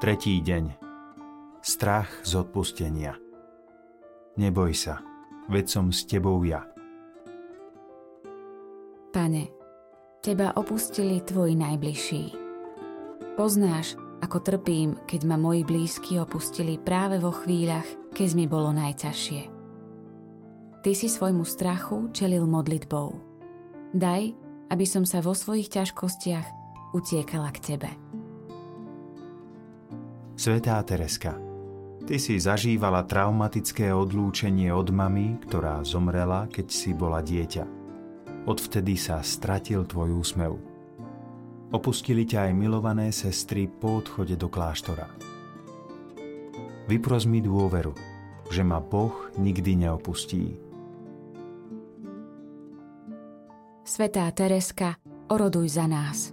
Tretí deň. Strach z odpustenia. Neboj sa, veď som s tebou ja. Pane, teba opustili tvoji najbližší. Poznáš, ako trpím, keď ma moji blízky opustili práve vo chvíľach, keď mi bolo najťažšie. Ty si svojmu strachu čelil modlitbou. Daj, aby som sa vo svojich ťažkostiach utiekala k tebe. Svetá Terezka, ty si zažívala traumatické odlúčenie od mamy, ktorá zomrela, keď si bola dieťa. Odvtedy sa stratil tvoj úsmev. Opustili ťa aj milované sestry po odchode do kláštora. Vypros mi dôveru, že ma Boh nikdy neopustí. Svetá Terezka, oroduj za nás.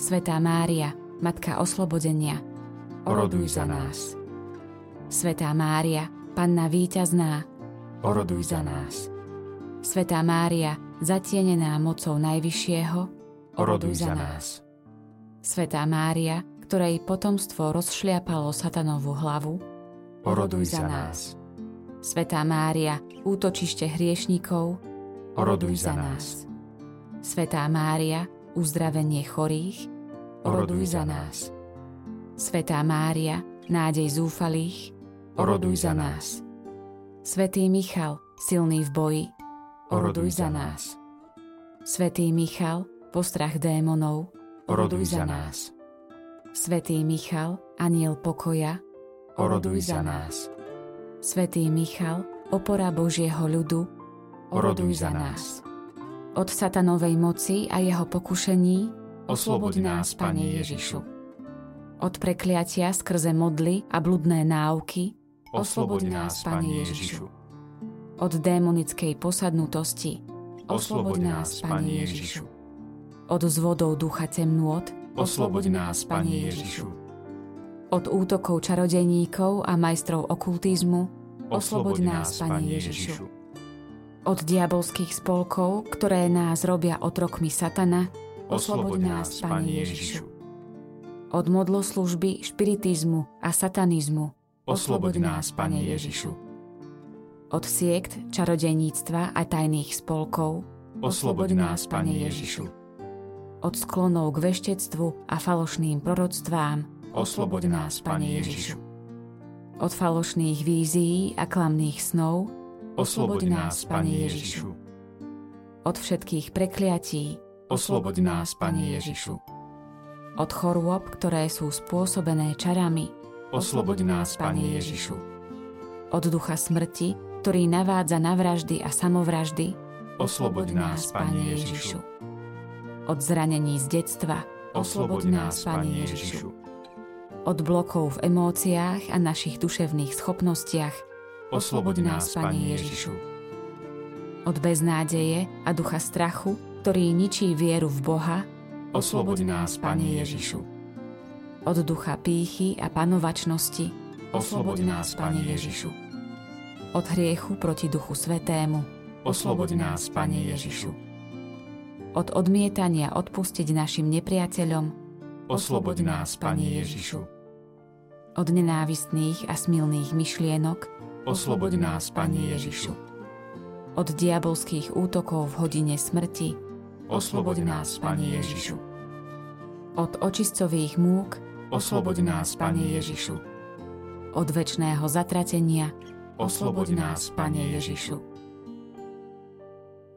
Svätá Mária, Matka oslobodenia, oroduj za nás. Svätá Mária, Panna víťazná, oroduj za nás. Svätá Mária, zatienená mocou Najvyššieho, oroduj za nás. Svätá Mária, ktorej potomstvo rozšliapalo satanovú hlavu, oroduj za nás. Svätá Mária, útočište hriešnikov, oroduj za nás. Svätá Mária, uzdravenie chorých, oroduj za nás. Svätá Mária, nádej zúfalých, oroduj za nás. Svätý Michal, silný v boji, oroduj za nás. Svätý Michal, postrach démonov, oroduj za nás. Svätý Michal, anjel pokoja, oroduj za nás. Svätý Michal, opora Božieho ľudu, oroduj za nás. Od satanovej moci a jeho pokušení osloboď nás, Pane Ježišu. Od prekliatia skrze modly a bludné náuky osloboď nás, Pane Ježišu. Od démonickej posadnutosti osloboď nás, Pane Ježišu. Od zvodov ducha temnôt osloboď nás, Pane Ježišu. Od útokov čarodejníkov a majstrov okultizmu osloboď nás, Pane Ježišu. Od diabolských spolkov, ktoré nás robia otrokmi satana, osloboď nás, Pane Ježišu. Od modloslužby, špiritizmu a satanizmu, osloboď nás, Pane Ježišu. Od siekt, čarodejníctva a tajných spolkov, osloboď nás, Pane Ježišu. Od sklonov k veštectvu a falošným proroctvám, osloboď nás, Pane Ježišu. Od falošných vízií a klamných snov, osloboď nás, Pane Ježišu. Od všetkých prekliatí, osloboď nás, Pane Ježišu. Od chorôb, ktoré sú spôsobené čarami, osloboď nás, Pane Ježišu. Od ducha smrti, ktorý navádza na vraždy a samovraždy, osloboď nás, Pane Ježišu. Od zranení z detstva, osloboď nás, Pane Ježišu. Od blokov v emóciách a našich duševných schopnostiach, osloboď nás, Pane Ježišu. Od beznádeje a ducha strachu, ktorý ničí vieru v Boha, osloboď nás, Pane Ježišu. Od ducha pýchy a panovačnosti, osloboď nás, Pane Ježišu. Od hriechu proti Duchu Svätému, osloboď nás, Pane Ježišu. Od odmietania odpustiť našim nepriateľom, osloboď nás, Pane Ježišu. Od nenávistných a smilných myšlienok, osloboď nás, Pane Ježišu. Od diabolských útokov v hodine smrti, osloboď nás, Pane Ježišu. Od očistcových múk, osloboď nás, Pane Ježišu. Od večného zatratenia, osloboď nás, Pane Ježišu.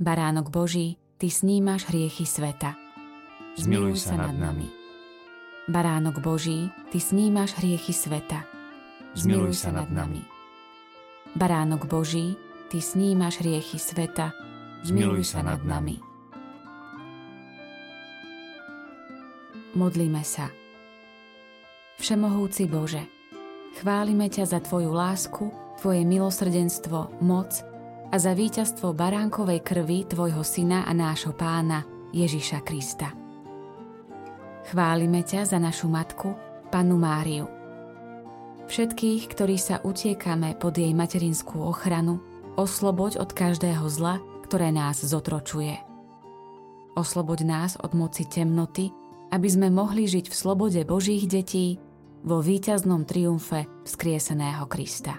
Baránok Boží, ty snímaš hriechy sveta. Zmiluj sa nad nami. Baránok Boží, ty snímaš hriechy sveta. Zmiluj sa nad nami. Baránok Boží, ty snímaš hriechy sveta, zmiluj sa nad nami. Modlíme sa. Všemohúci Bože, chválime ťa za Tvoju lásku, Tvoje milosrdenstvo, moc a za víťazstvo baránkovej krvi Tvojho Syna a nášho Pána Ježiša Krista. Chválime ťa za našu matku, Pannu Máriu. Všetkých, ktorí sa utiekame pod jej materinskú ochranu, osloboď od každého zla, ktoré nás zotročuje. Osloboď nás od moci temnoty, aby sme mohli žiť v slobode Božích detí vo víťaznom triumfe vzkrieseného Krista.